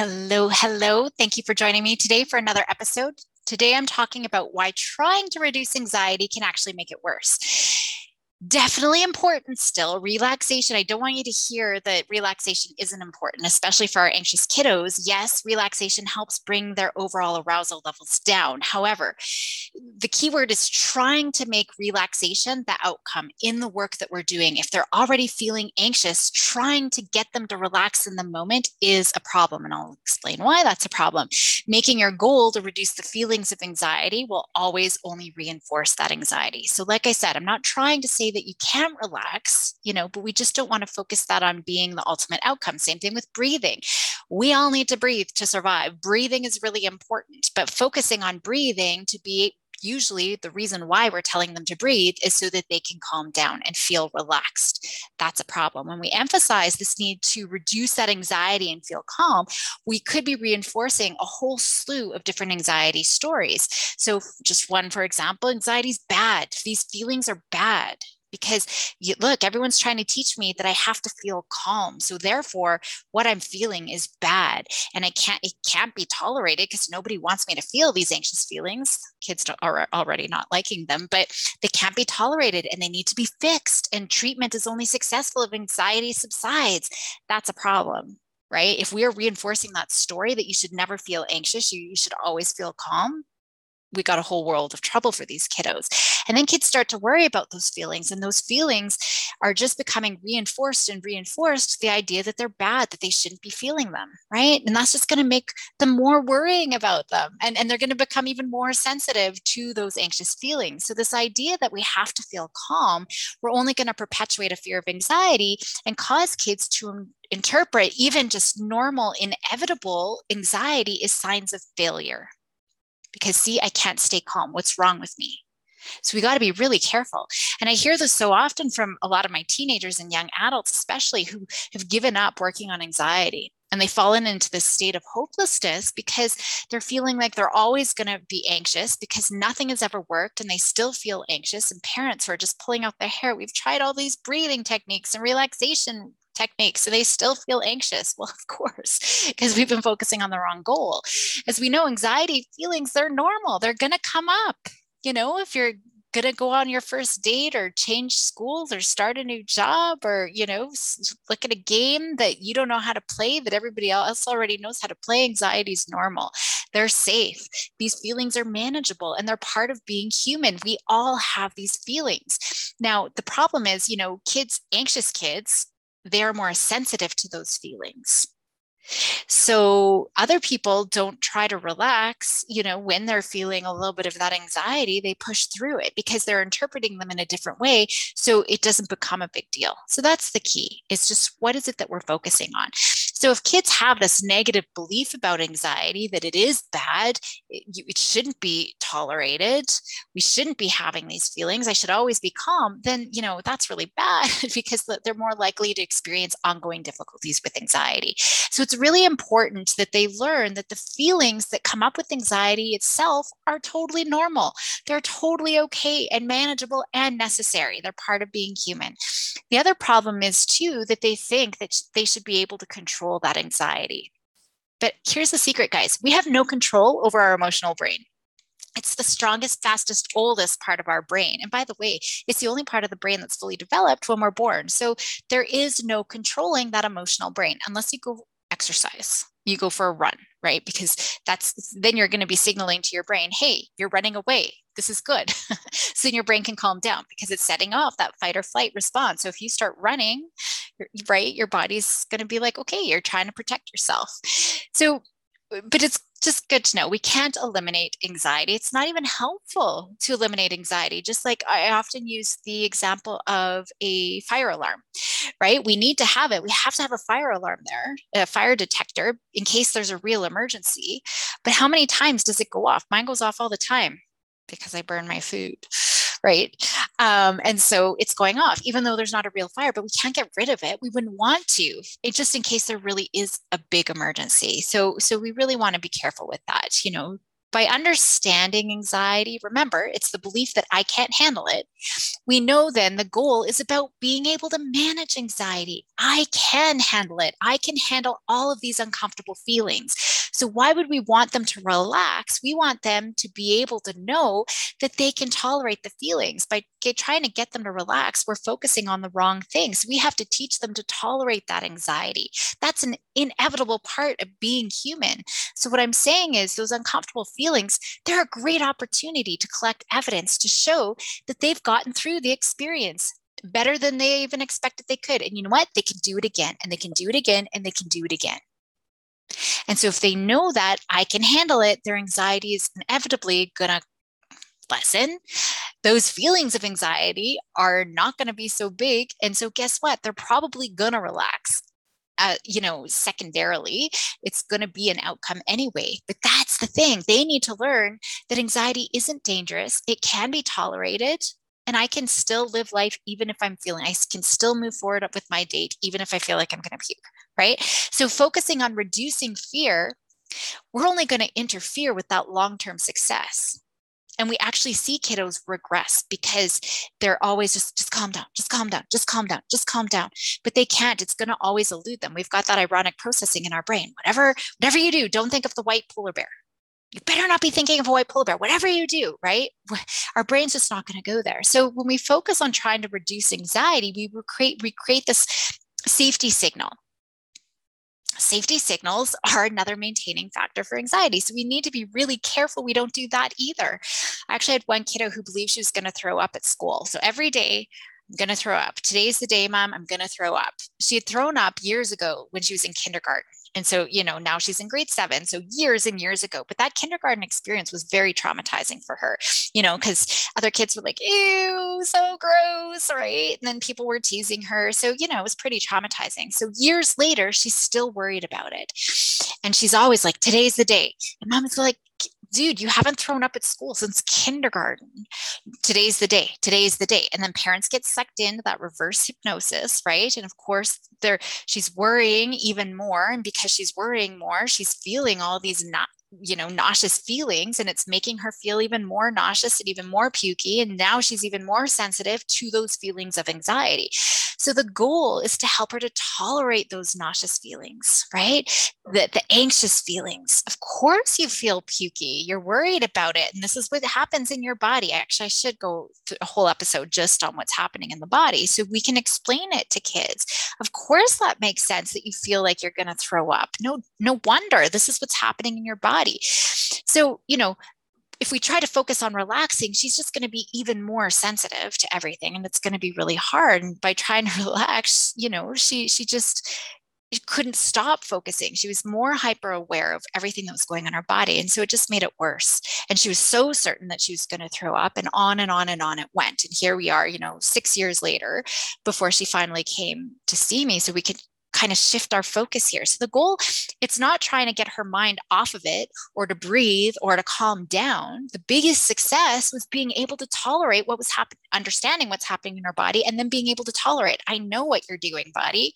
Hello, hello. Thank you for joining me today for another episode. Today I'm talking about why trying to reduce anxiety can actually make it worse. Definitely important still. Relaxation. I don't want you to hear that relaxation isn't important, especially for our anxious kiddos. Yes, relaxation helps bring their overall arousal levels down. However, the key word is trying to make relaxation the outcome in the work that we're doing. If they're already feeling anxious, trying to get them to relax in the moment is a problem. And I'll explain why that's a problem. Making your goal to reduce the feelings of anxiety will always only reinforce that anxiety. So like I said, I'm not trying to say that you can relax, but we just don't want to focus that on being the ultimate outcome. Same thing with breathing. We all need to breathe to survive. Breathing is really important, but focusing on breathing to be usually the reason why we're telling them to breathe is so that they can calm down and feel relaxed. That's a problem. When we emphasize this need to reduce that anxiety and feel calm, we could be reinforcing a whole slew of different anxiety stories. So just one, for example, anxiety is bad. These feelings are bad. Because everyone's trying to teach me that I have to feel calm. So therefore, what I'm feeling is bad. And it can't be tolerated because nobody wants me to feel these anxious feelings. Kids are already not liking them, but they can't be tolerated and they need to be fixed. And treatment is only successful if anxiety subsides. That's a problem, right? If we are reinforcing that story that you should never feel anxious, you should always feel calm, we got a whole world of trouble for these kiddos. And then kids start to worry about those feelings. And those feelings are just becoming reinforced, the idea that they're bad, that they shouldn't be feeling them, right? And that's just going to make them more worrying about them. And they're going to become even more sensitive to those anxious feelings. So this idea that we have to feel calm, we're only going to perpetuate a fear of anxiety and cause kids to interpret even just normal, inevitable anxiety as signs of failure. Because see, I can't stay calm. What's wrong with me? So we got to be really careful. And I hear this so often from a lot of my teenagers and young adults, especially, who have given up working on anxiety. And they've fallen into this state of hopelessness because they're feeling like they're always going to be anxious because nothing has ever worked and they still feel anxious. And parents are just pulling out their hair. We've tried all these breathing techniques and relaxation techniques, so they still feel anxious. Well, of course, because we've been focusing on the wrong goal. As we know, anxiety feelings, they're normal. They're going to come up. If you're going to go on your first date or change schools or start a new job or, look at a game that you don't know how to play that everybody else already knows how to play, anxiety is normal. They're safe. These feelings are manageable and they're part of being human. We all have these feelings. Now, the problem is, anxious kids, they're more sensitive to those feelings. So other people don't try to relax, when they're feeling a little bit of that anxiety, they push through it because they're interpreting them in a different way. So it doesn't become a big deal. So that's the key. It's just, what is it that we're focusing on? So if kids have this negative belief about anxiety, that it is bad, it shouldn't be tolerated, we shouldn't be having these feelings, I should always be calm, then, that's really bad because they're more likely to experience ongoing difficulties with anxiety. So it's really important that they learn that the feelings that come up with anxiety itself are totally normal. They're totally okay and manageable and necessary. They're part of being human. The other problem is too, that they think that they should be able to control that anxiety. But here's the secret, guys. We have no control over our emotional brain. It's the strongest, fastest, oldest part of our brain. And by the way, it's the only part of the brain that's fully developed when we're born. So there is no controlling that emotional brain unless you go exercise, you go for a run, right? Because then you're going to be signaling to your brain, hey, you're running away. This is good. So then your brain can calm down because it's setting off that fight or flight response. So if you start running, right, your body's going to be like, okay, you're trying to protect yourself. So, but it's just good to know we can't eliminate anxiety. It's not even helpful to eliminate anxiety. Just like I often use the example of a fire alarm, right? We need to have it. We have to have a fire alarm there, a fire detector in case there's a real emergency. But how many times does it go off? Mine goes off all the time because I burn my food, right? And so it's going off, even though there's not a real fire, but we can't get rid of it. We wouldn't want to, it just in case there really is a big emergency. So we really want to be careful with that, By understanding anxiety, remember, it's the belief that I can't handle it. We know then the goal is about being able to manage anxiety. I can handle it. I can handle all of these uncomfortable feelings. So why would we want them to relax? We want them to be able to know that they can tolerate the feelings. By trying to get them to relax, we're focusing on the wrong things. We have to teach them to tolerate that anxiety. That's an inevitable part of being human. So what I'm saying is those uncomfortable feelings, they're a great opportunity to collect evidence to show that they've gotten through the experience better than they even expected they could. And you know what? They can do it again, and they can do it again, and they can do it again. And so if they know that I can handle it, their anxiety is inevitably going to lessen. Those feelings of anxiety are not going to be so big. And so guess what? They're probably going to relax. Secondarily, it's going to be an outcome anyway. But that's the thing. They need to learn that anxiety isn't dangerous. It can be tolerated. And I can still live life even if I can still move forward up with my date, even if I feel like I'm going to puke, right? So focusing on reducing fear, we're only going to interfere with that long-term success. And we actually see kiddos regress because they're always just calm down, just calm down, just calm down, just calm down. But they can't. It's going to always elude them. We've got that ironic processing in our brain. Whatever you do, don't think of the white polar bear. You better not be thinking of a white polar bear, whatever you do, right? Our brain's just not going to go there. So when we focus on trying to reduce anxiety, we recreate this safety signal. Safety signals are another maintaining factor for anxiety. So we need to be really careful we don't do that either. I actually had one kiddo who believed she was going to throw up at school. So every day, I'm going to throw up. Today's the day, Mom, I'm going to throw up. She had thrown up years ago when she was in kindergarten. And so, now she's in grade 7. So years and years ago, but that kindergarten experience was very traumatizing for her, because other kids were like, ew, so gross, right? And then people were teasing her. So, it was pretty traumatizing. So years later, she's still worried about it. And she's always like, today's the day. And Mom is like, dude, you haven't thrown up at school since kindergarten. Today's the day. Today's the day. And then parents get sucked into that reverse hypnosis, right? And of course, she's worrying even more. And because she's worrying more, she's feeling all these nauseous feelings, and it's making her feel even more nauseous and even more pukey. And now she's even more sensitive to those feelings of anxiety. So the goal is to help her to tolerate those nauseous feelings, right? The anxious feelings. Of course you feel pukey. You're worried about it. And this is what happens in your body. Actually, I should go through a whole episode just on what's happening in the body so we can explain it to kids. Of course that makes sense that you feel like you're going to throw up. No wonder. This is what's happening in your body. So, if we try to focus on relaxing, she's just going to be even more sensitive to everything, and it's going to be really hard. And by trying to relax, she just couldn't stop focusing. She was more hyper aware of everything that was going on in her body, and so it just made it worse. And she was so certain that she was going to throw up, and on and on and on it went. And here we are, 6 years later, before she finally came to see me, so we could kind of shift our focus here. So the goal, it's not trying to get her mind off of it or to breathe or to calm down. The biggest success was being able to tolerate what was happening, understanding what's happening in her body, and then being able to tolerate. I know what you're doing, body.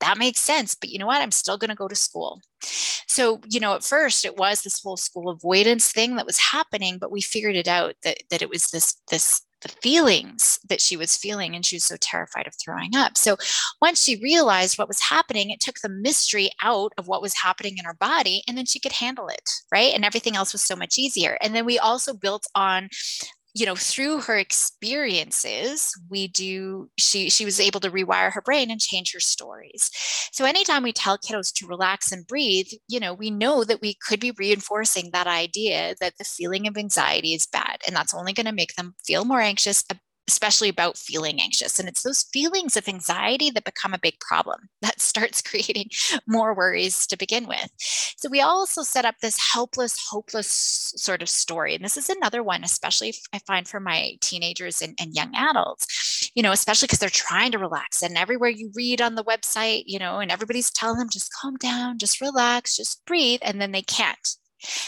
That makes sense. But you know what? I'm still going to go to school. So, at first it was this whole school avoidance thing that was happening, but we figured it out that it was the feelings that she was feeling, and she was so terrified of throwing up. So once she realized what was happening, it took the mystery out of what was happening in her body, and then she could handle it, right? And everything else was so much easier. And then we also built on, through her experiences, she was able to rewire her brain and change her stories. So anytime we tell kiddos to relax and breathe, we know that we could be reinforcing that idea that the feeling of anxiety is bad, and that's only going to make them feel more anxious, especially about feeling anxious. And it's those feelings of anxiety that become a big problem that starts creating more worries to begin with. So we also set up this helpless, hopeless sort of story. And this is another one, especially I find for my teenagers and young adults, especially because they're trying to relax, and everywhere you read on the website, and everybody's telling them, just calm down, just relax, just breathe. And then they can't.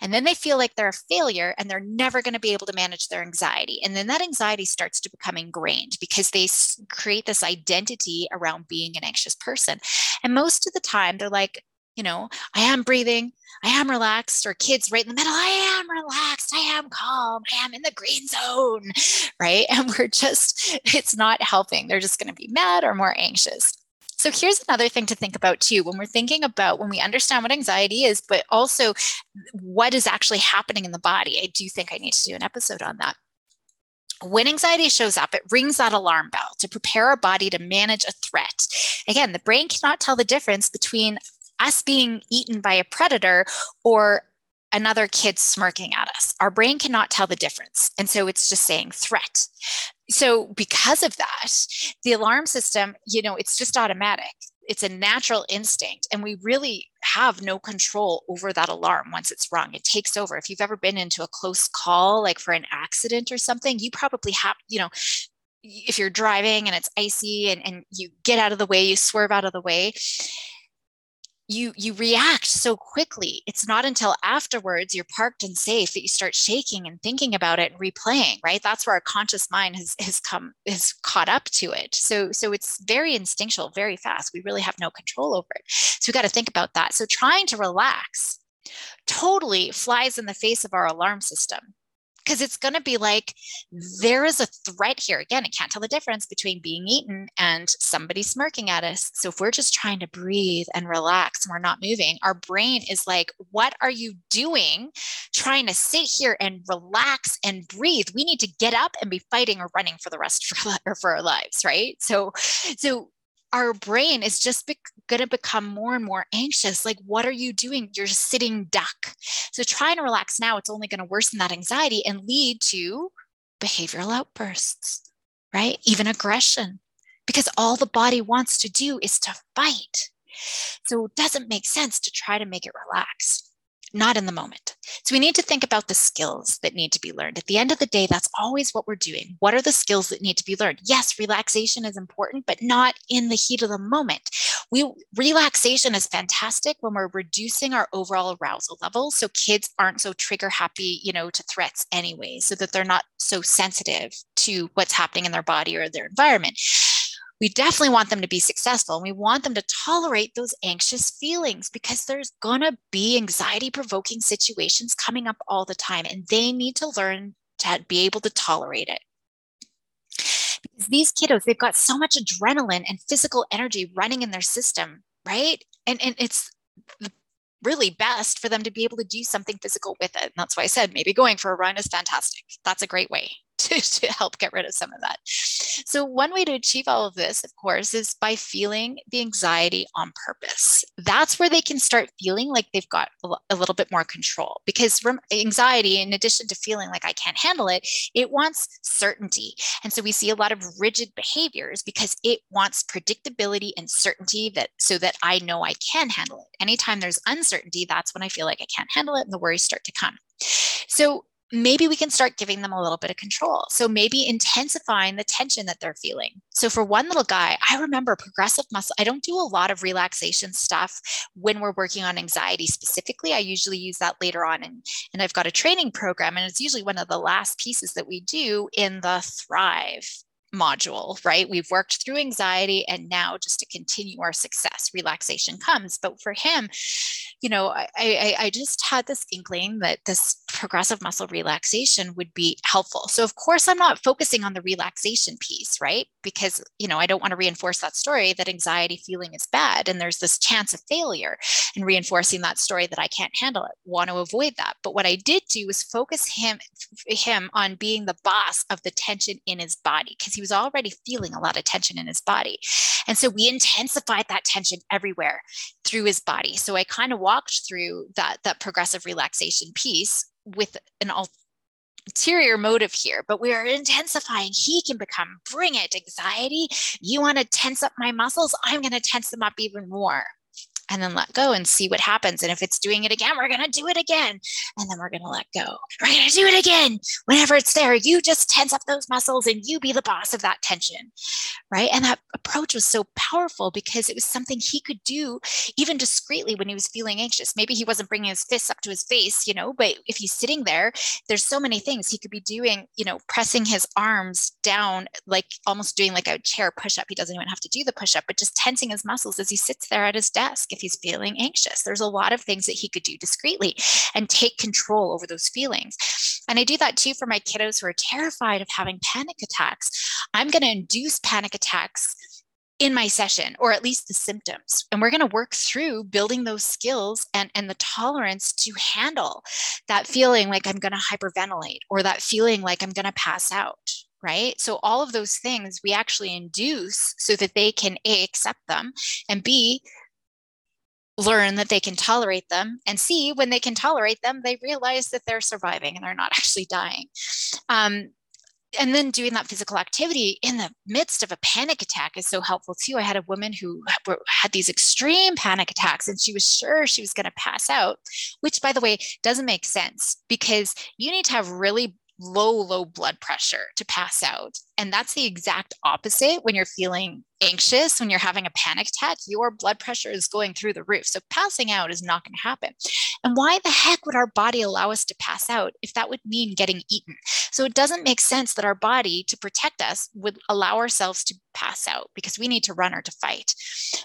And then they feel like they're a failure, and they're never going to be able to manage their anxiety. And then that anxiety starts to become ingrained because they create this identity around being an anxious person. And most of the time they're like, you know, I am breathing, I am relaxed, or kids right in the middle, I am relaxed, I am calm, I am in the green zone, right? And we're just, it's not helping. They're just going to be mad or more anxious. So here's another thing to think about too, when we're thinking about, when we understand what anxiety is, but also what is actually happening in the body. I do think I need to do an episode on that. When anxiety shows up, it rings that alarm bell to prepare our body to manage a threat. Again, the brain cannot tell the difference between us being eaten by a predator or another kid smirking at us. Our brain cannot tell the difference. And so it's just saying threat. So because of that, the alarm system, you know, it's just automatic. It's a natural instinct. And we really have no control over that alarm once it's rung. It takes over. If you've ever been into a close call, like for an accident or something, you probably have, you know, if you're driving and it's icy and you get out of the way, you swerve out of the way, you react so quickly. It's not until afterwards you're parked and safe that you start shaking and thinking about it and replaying, right? That's where our conscious mind has caught up to it. So it's very instinctual, very fast. We really have no control over it. So we got to think about that. So trying to relax totally flies in the face of our alarm system, because it's going to be like, there is a threat here. Again, it can't tell the difference between being eaten and somebody smirking at us. So if we're just trying to breathe and relax and we're not moving, our brain is like, what are you doing trying to sit here and relax and breathe? We need to get up and be fighting or running for the rest of our lives, right? So our brain is just going to become more and more anxious. Like, what are you doing? You're sitting duck. So trying to relax now, it's only going to worsen that anxiety and lead to behavioral outbursts, right? Even aggression, because all the body wants to do is to fight. So it doesn't make sense to try to make it relax, not in the moment. So we need to think about the skills that need to be learned. At the end of the day, that's always what we're doing. What are the skills that need to be learned? Yes, relaxation is important, but not in the heat of the moment. Relaxation is fantastic when we're reducing our overall arousal level, so kids aren't so trigger happy, you know, to threats anyway, so that they're not so sensitive to what's happening in their body or their environment. We definitely want them to be successful, and we want them to tolerate those anxious feelings, because there's going to be anxiety-provoking situations coming up all the time, and they need to learn to be able to tolerate it. Because these kiddos, they've got so much adrenaline and physical energy running in their system, right? And it's really best for them to be able to do something physical with it. And that's why I said maybe going for a run is fantastic. That's a great way to help get rid of some of that. So one way to achieve all of this, of course, is by feeling the anxiety on purpose. That's where they can start feeling like they've got a little bit more control, because anxiety, in addition to feeling like I can't handle it, it wants certainty. And so we see a lot of rigid behaviors because it wants predictability and certainty, that so that I know I can handle it. Anytime there's uncertainty, that's when I feel like I can't handle it and the worries start to come. So maybe we can start giving them a little bit of control. So maybe intensifying the tension that they're feeling. So for one little guy, I remember progressive muscle. I don't do a lot of relaxation stuff when we're working on anxiety specifically. I usually use that later on. And I've got a training program, and it's usually one of the last pieces that we do in the Thrive module, right? We've worked through anxiety, and now just to continue our success, relaxation comes. But for him, you know, I just had this inkling that this progressive muscle relaxation would be helpful. So of course, I'm not focusing on the relaxation piece, right? Because, you know, I don't want to reinforce that story that anxiety feeling is bad and there's this chance of failure, and reinforcing that story that I can't handle it. Want to avoid that. But what I did do was focus him on being the boss of the tension in his body, because he was already feeling a lot of tension in his body. And so we intensified that tension everywhere through his body. So I kind of walked through that progressive relaxation piece with an ulterior motive here, but we are intensifying. He can become, bring it, anxiety. You want to tense up my muscles? I'm going to tense them up even more, and then let go and see what happens. And if it's doing it again, we're going to do it again. And then we're going to let go. We're going to do it again. Whenever it's there, you just tense up those muscles and you be the boss of that tension, right? And that approach was so powerful because it was something he could do even discreetly when he was feeling anxious. Maybe he wasn't bringing his fists up to his face, you know, but if he's sitting there, there's so many things he could be doing, you know, pressing his arms down, like almost doing like a chair push-up. He doesn't even have to do the push-up, but just tensing his muscles as he sits there at his desk. if he's feeling anxious. There's a lot of things that he could do discreetly and take control over those feelings. And I do that too for my kiddos who are terrified of having panic attacks. I'm going to induce panic attacks in my session, or at least the symptoms. And we're going to work through building those skills and the tolerance to handle that feeling like I'm going to hyperventilate, or that feeling like I'm going to pass out, right? So all of those things we actually induce so that they can A, accept them, and B, learn that they can tolerate them, and C, when they can tolerate them, they realize that they're surviving and they're not actually dying. And then doing that physical activity in the midst of a panic attack is so helpful too. I had a woman who had these extreme panic attacks, and she was sure she was going to pass out, which, by the way, doesn't make sense, because you need to have really low blood pressure to pass out. And that's the exact opposite when you're feeling anxious, when you're having a panic attack. Your blood pressure is going through the roof. So passing out is not going to happen. And why the heck would our body allow us to pass out if that would mean getting eaten? So it doesn't make sense that our body, to protect us, would allow ourselves to pass out, because we need to run or to fight.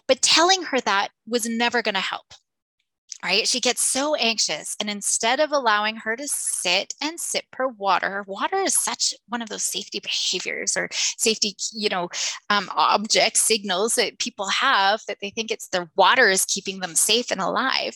But telling her that was never going to help. Right? She gets so anxious, and instead of allowing her to sit and sip her water — water is such one of those safety behaviors or safety, object signals that people have, that they think it's their water is keeping them safe and alive.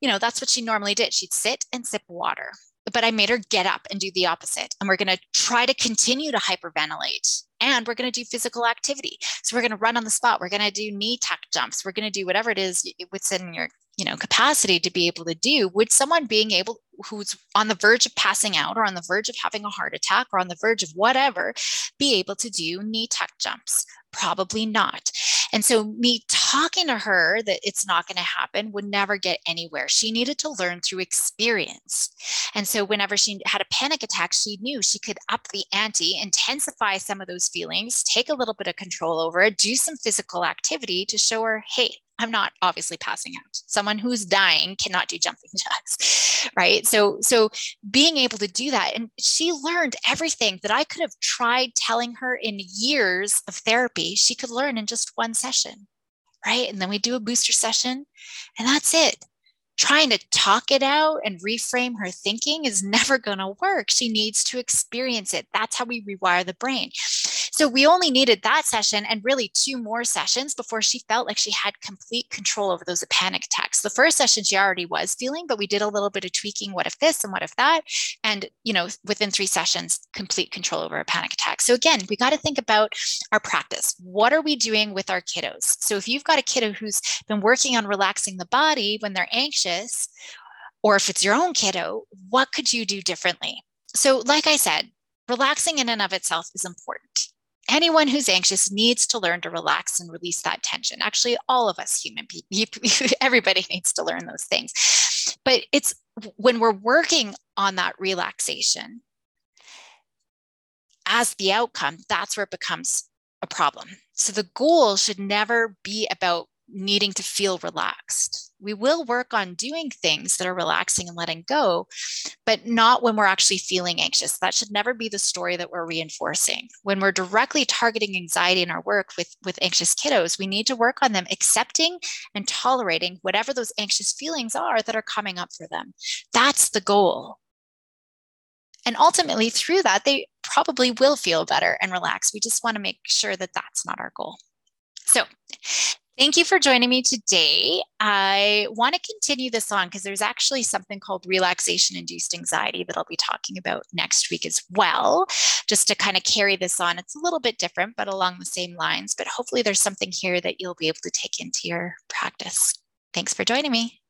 That's what she normally did. She'd sit and sip water, but I made her get up and do the opposite. And we're going to try to continue to hyperventilate. And we're going to do physical activity. So we're going to run on the spot. We're going to do knee tuck jumps. We're going to do whatever it is within your, capacity to be able to do. Would someone who's on the verge of passing out, or on the verge of having a heart attack, or on the verge of whatever, be able to do knee tuck jumps? Probably not. And so me talking to her that it's not going to happen would never get anywhere. She needed to learn through experience. And so whenever she had a panic attack, she knew she could up the ante, intensify some of those feelings, take a little bit of control over it, do some physical activity to show her, hey, I'm not obviously passing out. Someone who's dying cannot do jumping jacks, right? So being able to do that, and she learned everything that I could have tried telling her in years of therapy, she could learn in just one session, right? And then we do a booster session, and that's it. Trying to talk it out and reframe her thinking is never going to work. She needs to experience it. That's how we rewire the brain. So we only needed that session, and really 2 more sessions, before she felt like she had complete control over those panic attacks. The first session she already was feeling, but we did a little bit of tweaking. What if this and what if that? And, within 3 sessions, complete control over a panic attack. So again, we got to think about our practice. What are we doing with our kiddos? So if you've got a kiddo who's been working on relaxing the body when they're anxious, or if it's your own kiddo, what could you do differently? So like I said, relaxing in and of itself is important. Anyone who's anxious needs to learn to relax and release that tension. Actually, all of us human people, everybody needs to learn those things. But it's when we're working on that relaxation as the outcome, that's where it becomes a problem. So the goal should never be about needing to feel relaxed. We will work on doing things that are relaxing and letting go, but not when we're actually feeling anxious. That should never be the story that we're reinforcing. When we're directly targeting anxiety in our work with anxious kiddos, we need to work on them accepting and tolerating whatever those anxious feelings are that are coming up for them. That's the goal. And ultimately, through that, they probably will feel better and relax. We just want to make sure that that's not our goal. So thank you for joining me today. I want to continue this on, because there's actually something called relaxation-induced anxiety that I'll be talking about next week as well, just to kind of carry this on. It's a little bit different, but along the same lines. But hopefully there's something here that you'll be able to take into your practice. Thanks for joining me.